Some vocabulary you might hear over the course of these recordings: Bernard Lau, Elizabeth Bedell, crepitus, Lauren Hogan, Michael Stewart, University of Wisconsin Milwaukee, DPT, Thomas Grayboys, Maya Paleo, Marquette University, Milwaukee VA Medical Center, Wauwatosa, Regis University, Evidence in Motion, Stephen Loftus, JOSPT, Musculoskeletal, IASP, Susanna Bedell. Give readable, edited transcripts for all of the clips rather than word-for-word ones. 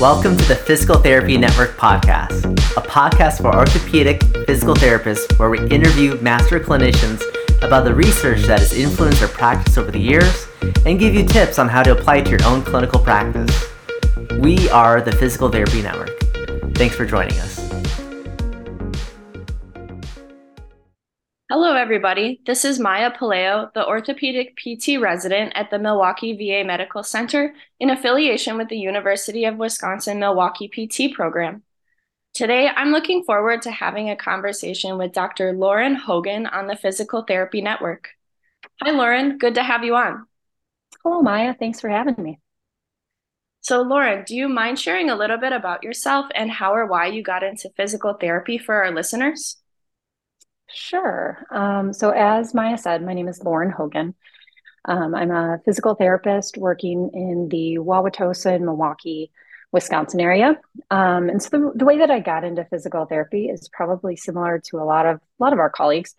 Welcome to the Physical Therapy Network podcast, a podcast for orthopedic physical therapists where we interview master clinicians about the research that has influenced their practice over the years and give you tips on how to apply it to your own clinical practice. We are the Physical Therapy Network. Thanks for joining us. Hello, everybody. This is Maya Paleo, the orthopedic PT resident at the Milwaukee VA Medical Center in affiliation with the University of Wisconsin Milwaukee PT program. Today, I'm looking forward to having a conversation with Dr. Lauren Hogan on the Physical Therapy Network. Hi, Lauren. Good to have you on. Hello, Maya. Thanks for having me. So, Lauren, do you mind sharing a little bit about yourself and how or why you got into physical therapy for our listeners? Sure. So as Maya said, my name is Lauren Hogan. I'm a physical therapist working in the Wauwatosa and Milwaukee, Wisconsin area. And so the way that I got into physical therapy is probably similar to a lot of our colleagues.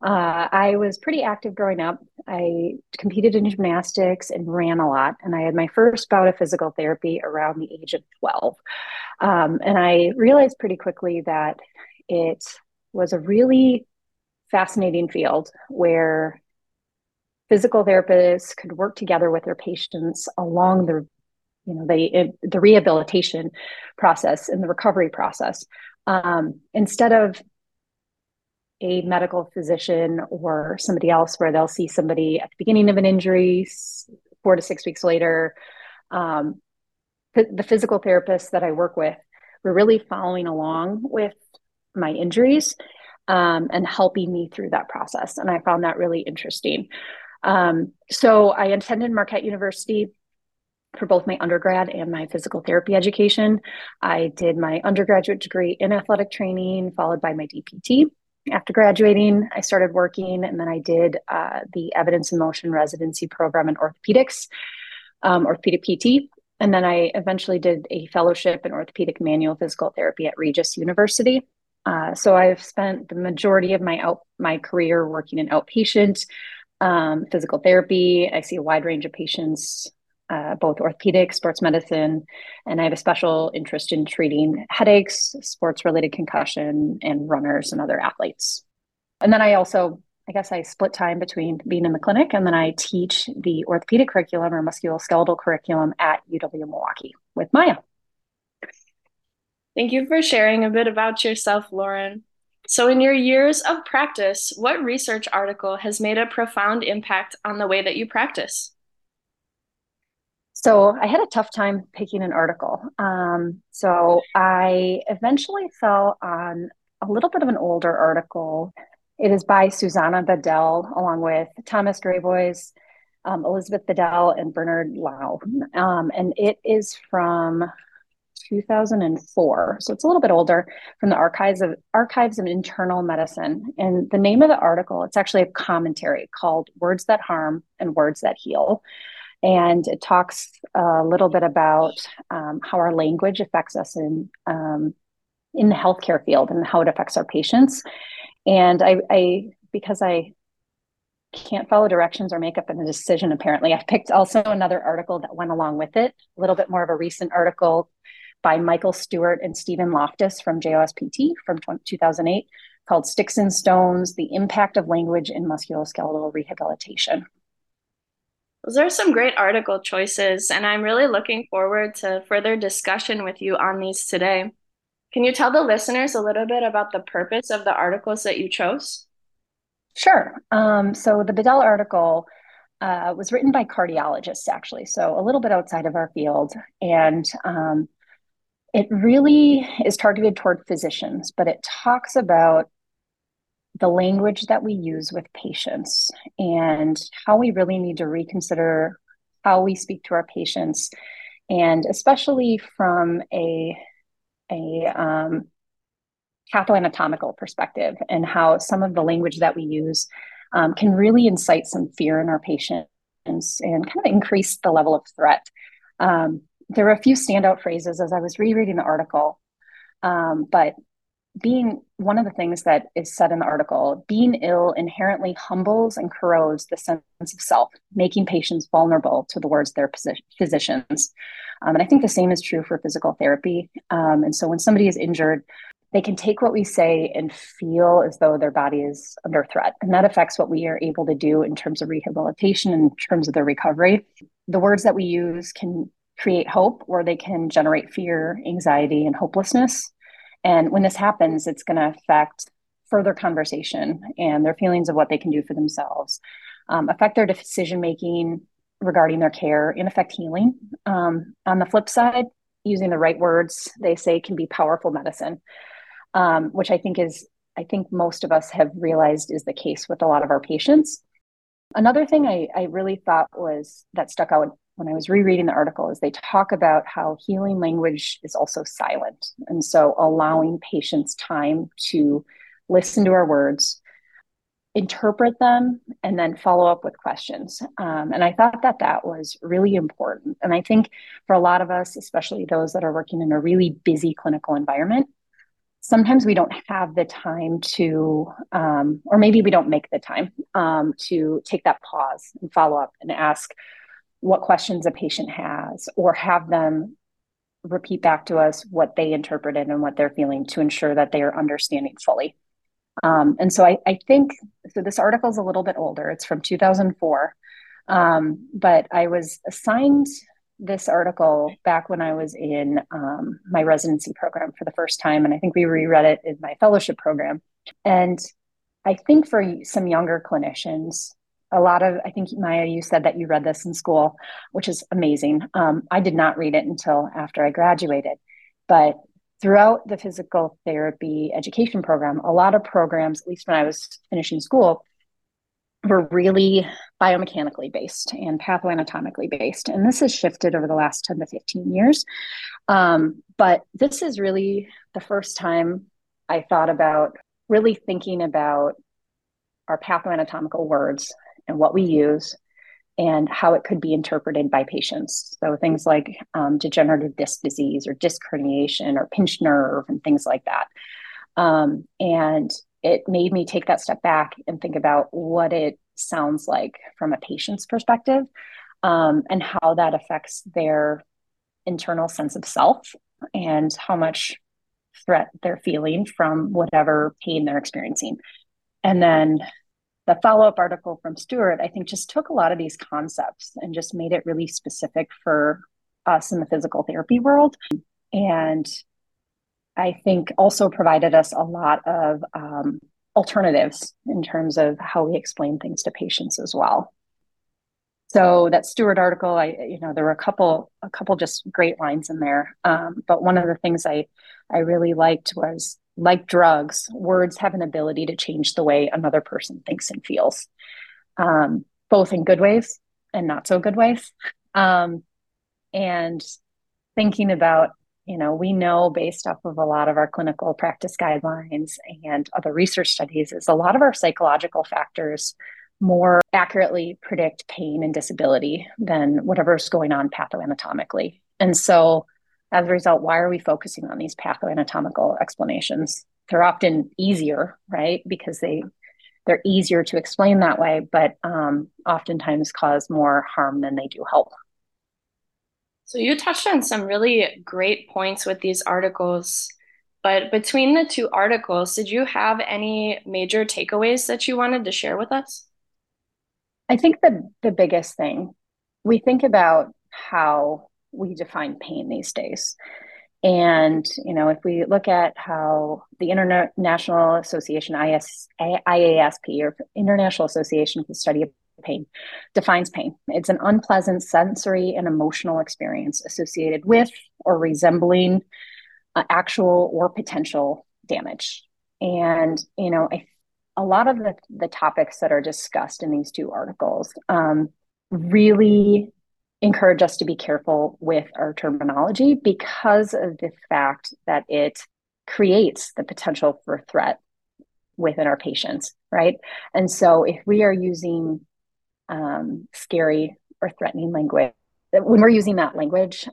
I was pretty active growing up. I competed in gymnastics and ran a lot. And I had my first bout of physical therapy around the age of 12. And I realized pretty quickly that it was a really fascinating field where physical therapists could work together with their patients along the rehabilitation process and the recovery process, instead of a medical physician or somebody else where they'll see somebody at the beginning of an injury 4 to 6 weeks later. The physical therapists that I work with were really following along with my injuries and helping me through that process. And I found that really interesting. So I attended Marquette University for both my undergrad and my physical therapy education. I did my undergraduate degree in athletic training, followed by my DPT. After graduating, I started working, and then I did the Evidence in Motion residency program in orthopedics, orthopedic PT. And then I eventually did a fellowship in orthopedic manual physical therapy at Regis University. So I've spent the majority of my career working in outpatient physical therapy. I see a wide range of patients, both orthopedic, sports medicine, and I have a special interest in treating headaches, sports-related concussion, and runners and other athletes. And then I also, I split time between being in the clinic, and then I teach the orthopedic curriculum or musculoskeletal curriculum at UW-Milwaukee with Maya. Thank you for sharing a bit about yourself, Lauren. So in your years of practice, what research article has made a profound impact on the way that you practice? So I had a tough time picking an article. So I eventually fell on a little bit of an older article. It is by Susanna Bedell, along with Thomas Grayboys, Elizabeth Bedell, and Bernard Lau. And it is from 2004. So it's a little bit older, from the Archives of Internal Medicine. And the name of the article, it's actually a commentary called Words That Harm and Words That Heal. And it talks a little bit about how our language affects us in the healthcare field and how it affects our patients. And because I can't follow directions or make up a decision, apparently, I picked also another article that went along with it, a little bit more of a recent article by Michael Stewart and Stephen Loftus from JOSPT from 2008 called Sticks and Stones, The Impact of Language in Musculoskeletal Rehabilitation. Those are some great article choices, and I'm really looking forward to further discussion with you on these today. Can you tell the listeners a little bit about the purpose of the articles that you chose? Sure. So the Bedell article was written by cardiologists, actually, so a little bit outside of our field, and it really is targeted toward physicians, but it talks about the language that we use with patients and how we really need to reconsider how we speak to our patients, and especially from a patho-anatomical perspective, and how some of the language that we use can really incite some fear in our patients and kind of increase the level of threat. There were a few standout phrases as I was rereading the article, but being one of the things that is said in the article, being ill inherently humbles and corrodes the sense of self, making patients vulnerable to the words of their physicians. And I think the same is true for physical therapy. And so when somebody is injured, they can take what we say and feel as though their body is under threat. And that affects what we are able to do in terms of rehabilitation, in terms of their recovery. The words that we use can create hope, or they can generate fear, anxiety, and hopelessness. And when this happens, it's going to affect further conversation and their feelings of what they can do for themselves, affect their decision-making regarding their care, and affect healing. On the flip side, using the right words, they say, can be powerful medicine, which I think most of us have realized is the case with a lot of our patients. Another thing I really thought was that stuck out when I was rereading the article is they talk about how healing language is also silent. And so allowing patients time to listen to our words, interpret them, and then follow up with questions. And I thought that that was really important. And I think for a lot of us, especially those that are working in a really busy clinical environment, sometimes we don't have the time to, or maybe we don't make the time to take that pause and follow up and ask what questions a patient has, or have them repeat back to us what they interpreted and what they're feeling to ensure that they are understanding fully. And so I think this article is a little bit older. It's from 2004. But I was assigned this article back when I was in my residency program for the first time. And I think we reread it in my fellowship program. And I think for some younger clinicians, I think, Maya, you said that you read this in school, which is amazing. I did not read it until after I graduated. But throughout the physical therapy education program, a lot of programs, at least when I was finishing school, were really biomechanically based and pathoanatomically based. And this has shifted over the last 10 to 15 years. But this is really the first time I thought about really thinking about our pathoanatomical words and what we use and how it could be interpreted by patients. So things like degenerative disc disease or disc herniation or pinched nerve and things like that. And it made me take that step back and think about what it sounds like from a patient's perspective, and how that affects their internal sense of self and how much threat they're feeling from whatever pain they're experiencing. And then the follow-up article from Stewart, I think, just took a lot of these concepts and just made it really specific for us in the physical therapy world. And I think also provided us a lot of alternatives in terms of how we explain things to patients as well. So that Stewart article, there were a couple just great lines in there. But one of the things I really liked was, like drugs, words have an ability to change the way another person thinks and feels, both in good ways and not so good ways. And thinking about, we know based off of a lot of our clinical practice guidelines and other research studies is a lot of our psychological factors more accurately predict pain and disability than whatever's going on pathoanatomically. And so as a result, why are we focusing on these pathoanatomical explanations? They're often easier, right? Because they're easier to explain that way, but oftentimes cause more harm than they do help. So you touched on some really great points with these articles, but between the two articles, did you have any major takeaways that you wanted to share with us? I think the biggest thing, we think about how we define pain these days. And, if we look at how the International Association, IASP, or International Association for the Study of Pain, defines pain. It's an unpleasant sensory and emotional experience associated with or resembling actual or potential damage. And, a lot of the topics that are discussed in these two articles really encourage us to be careful with our terminology because of the fact that it creates the potential for threat within our patients, right? And so if we are using scary or threatening language, when we're using that language,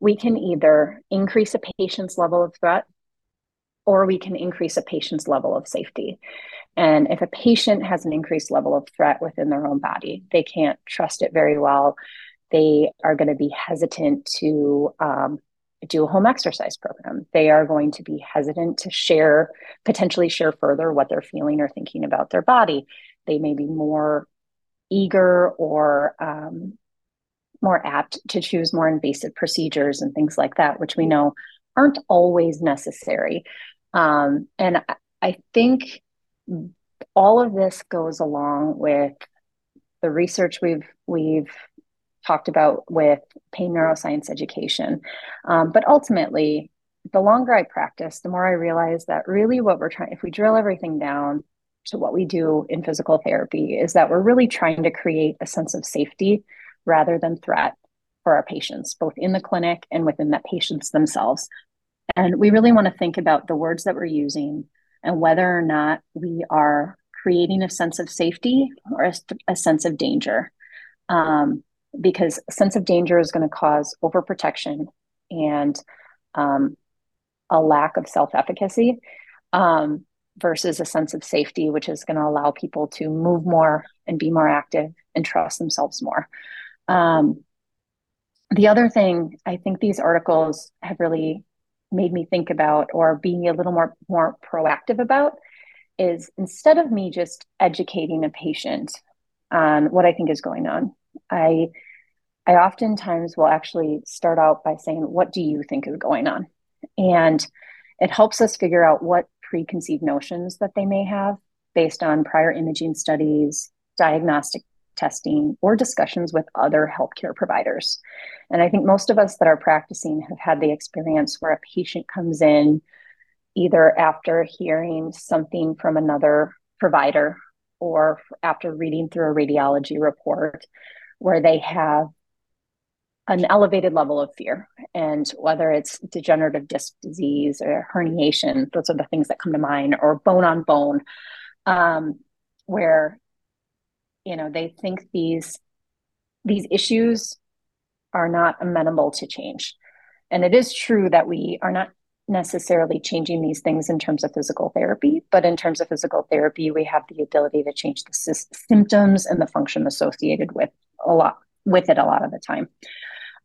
we can either increase a patient's level of threat or we can increase a patient's level of safety. And if a patient has an increased level of threat within their own body, they can't trust it very well. They are going to be hesitant to do a home exercise program. They are going to be hesitant to potentially share further what they're feeling or thinking about their body. They may be more eager or more apt to choose more invasive procedures and things like that, which we know aren't always necessary. And I think all of this goes along with the research we've talked about with pain neuroscience education. But ultimately, the longer I practice, the more I realize that really what we're trying, if we drill everything down to what we do in physical therapy, is that we're really trying to create a sense of safety rather than threat for our patients, both in the clinic and within the patients themselves. And we really want to think about the words that we're using and whether or not we are creating a sense of safety or a sense of danger. Because a sense of danger is going to cause overprotection and a lack of self-efficacy versus a sense of safety, which is going to allow people to move more and be more active and trust themselves more. The other thing, I think these articles have really made me think about, or being a little more proactive about, is instead of me just educating a patient on what I think is going on, I oftentimes will actually start out by saying, what do you think is going on? And it helps us figure out what preconceived notions that they may have based on prior imaging studies, diagnostic testing, or discussions with other healthcare providers. And I think most of us that are practicing have had the experience where a patient comes in either after hearing something from another provider or after reading through a radiology report, where they have an elevated level of fear. And whether it's degenerative disc disease or herniation, those are the things that come to mind, or bone on bone, where, you know, they think these issues are not amenable to change. And it is true that we are not necessarily changing these things in terms of physical therapy, but in terms of physical therapy, we have the ability to change the symptoms and the function associated with it a lot of the time.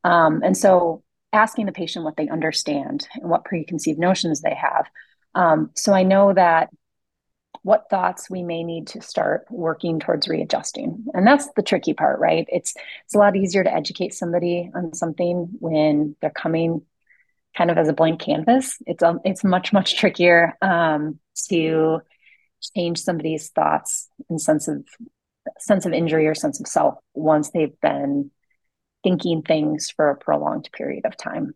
And so asking the patient what they understand and what preconceived notions they have. So I know that what thoughts we may need to start working towards readjusting. And that's the tricky part, right? It's a lot easier to educate somebody on something when they're coming kind of as a blank canvas. It's much, much trickier to change somebody's thoughts and sense of injury or sense of self once they've been thinking things for a prolonged period of time.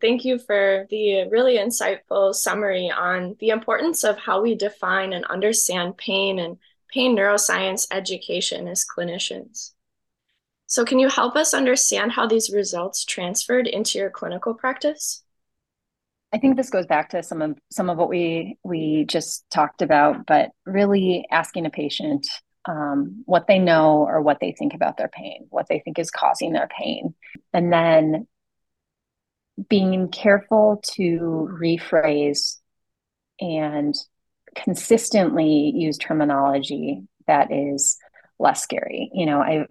Thank you for the really insightful summary on the importance of how we define and understand pain and pain neuroscience education as clinicians. So can you help us understand how these results transferred into your clinical practice? I think this goes back to some of what we just talked about, but really asking a patient what they know or what they think about their pain, what they think is causing their pain, and then being careful to rephrase and consistently use terminology that is less scary. You know, I've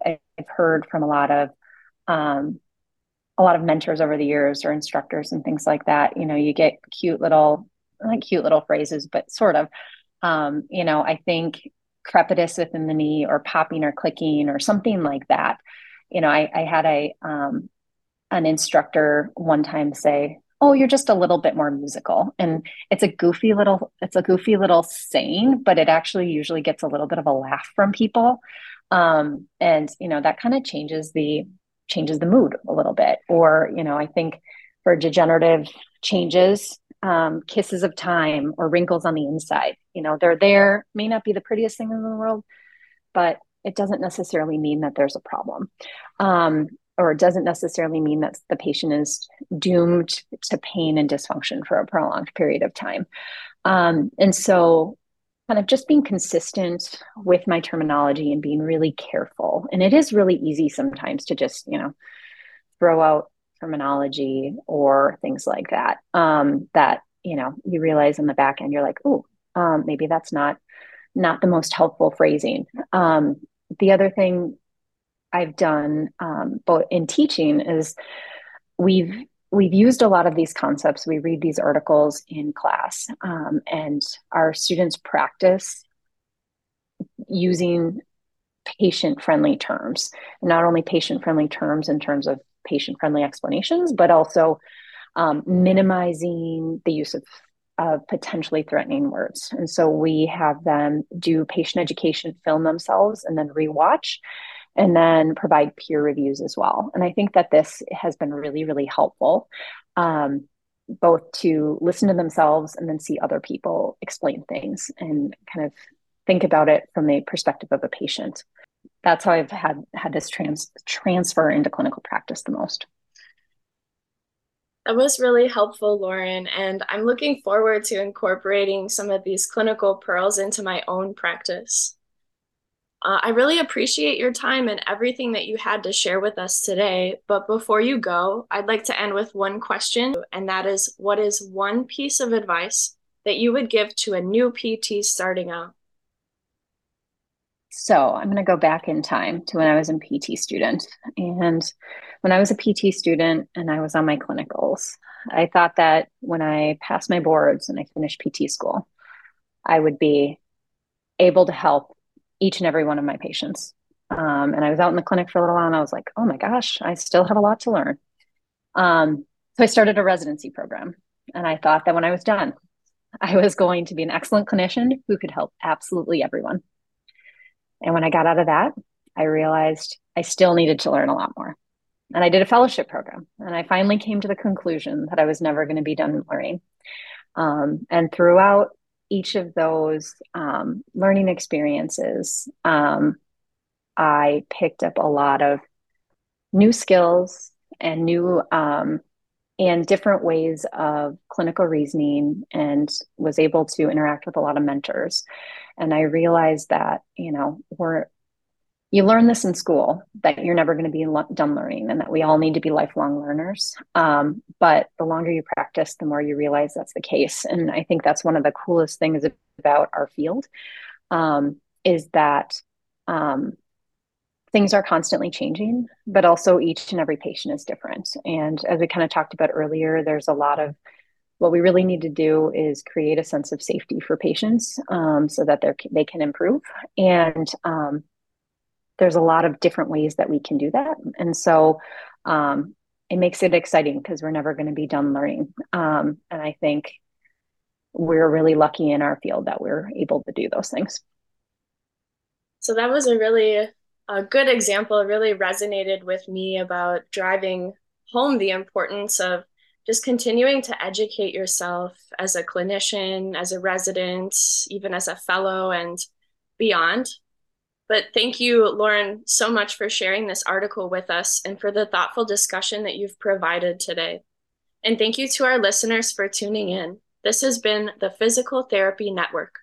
heard from a lot of mentors over the years or instructors and things like that. You know, you get cute little phrases, but sort of, you know, I think crepitus within the knee or popping or clicking or something like that. You know, I had an instructor one time say, "Oh, you're just a little bit more musical." And it's a goofy little saying, but it actually usually gets a little bit of a laugh from people. And, you know, that kind of changes the mood a little bit. Or, you know, I think for degenerative changes, kisses of time or wrinkles on the inside, you know, they're there, may not be the prettiest thing in the world, but it doesn't necessarily mean that there's a problem. Or it doesn't necessarily mean that the patient is doomed to pain and dysfunction for a prolonged period of time. And so kind of just being consistent with my terminology and being really careful. And it is really easy sometimes to just, you know, throw out terminology or things like that, that you know, you realize on the back end, you're like, oh, maybe that's not the most helpful phrasing. The other thing I've done, both in teaching, is we've used a lot of these concepts. We read these articles in class, and our students practice using patient-friendly terms, not only patient-friendly terms in terms of patient-friendly explanations, but also minimizing the use of potentially threatening words. And so we have them do patient education, film themselves, and then rewatch, and then provide peer reviews as well. And I think that this has been really, really helpful, both to listen to themselves and then see other people explain things and kind of think about it from the perspective of a patient. That's how I've had this transfer into clinical practice the most. That was really helpful, Lauren, and I'm looking forward to incorporating some of these clinical pearls into my own practice. I really appreciate your time and everything that you had to share with us today, but before you go, I'd like to end with one question, and that is, what is one piece of advice that you would give to a new PT starting out? So I'm going to go back in time to when I was a PT student. And when I was a PT student and I was on my clinicals, I thought that when I passed my boards and I finished PT school, I would be able to help each and every one of my patients. And I was out in the clinic for a little while and I was like, oh my gosh, I still have a lot to learn. So I started a residency program. And I thought that when I was done, I was going to be an excellent clinician who could help absolutely everyone. And when I got out of that, I realized I still needed to learn a lot more. And I did a fellowship program. And I finally came to the conclusion that I was never going to be done learning. And throughout each of those learning experiences, I picked up a lot of new skills and new and different ways of clinical reasoning, and was able to interact with a lot of mentors. And I realized that, you know, you learn this in school, that you're never going to be done learning, and that we all need to be lifelong learners. But the longer you practice, the more you realize that's the case. And I think that's one of the coolest things about our field, is that things are constantly changing, but also each and every patient is different. And as we kind of talked about earlier, there's a lot of what we really need to do is create a sense of safety for patients, so that they can improve. And there's a lot of different ways that we can do that. And so it makes it exciting because we're never going to be done learning. And I think we're really lucky in our field that we're able to do those things. So that was a good example. Really resonated with me about driving home the importance of just continuing to educate yourself as a clinician, as a resident, even as a fellow and beyond. But thank you, Lauren, so much for sharing this article with us and for the thoughtful discussion that you've provided today. And thank you to our listeners for tuning in. This has been the Physical Therapy Network.